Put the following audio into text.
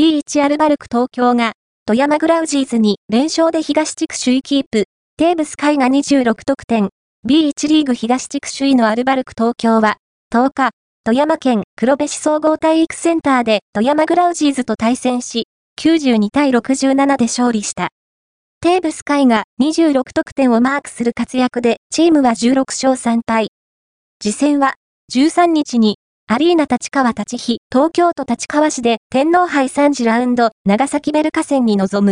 B1 アルバルク東京が、富山グラウジーズに連勝で東地区首位キープ、テーブス海が26得点、B1 リーグ東地区首位のアルバルク東京は、10日、富山県黒部市総合体育センターで富山グラウジーズと対戦し、92対67で勝利した。テーブス海が26得点をマークする活躍でチームは16勝3敗。次戦は、13日に、アリーナ立川立飛東京都立川市で天皇杯3次ラウンド長崎ベルカ戦に臨む。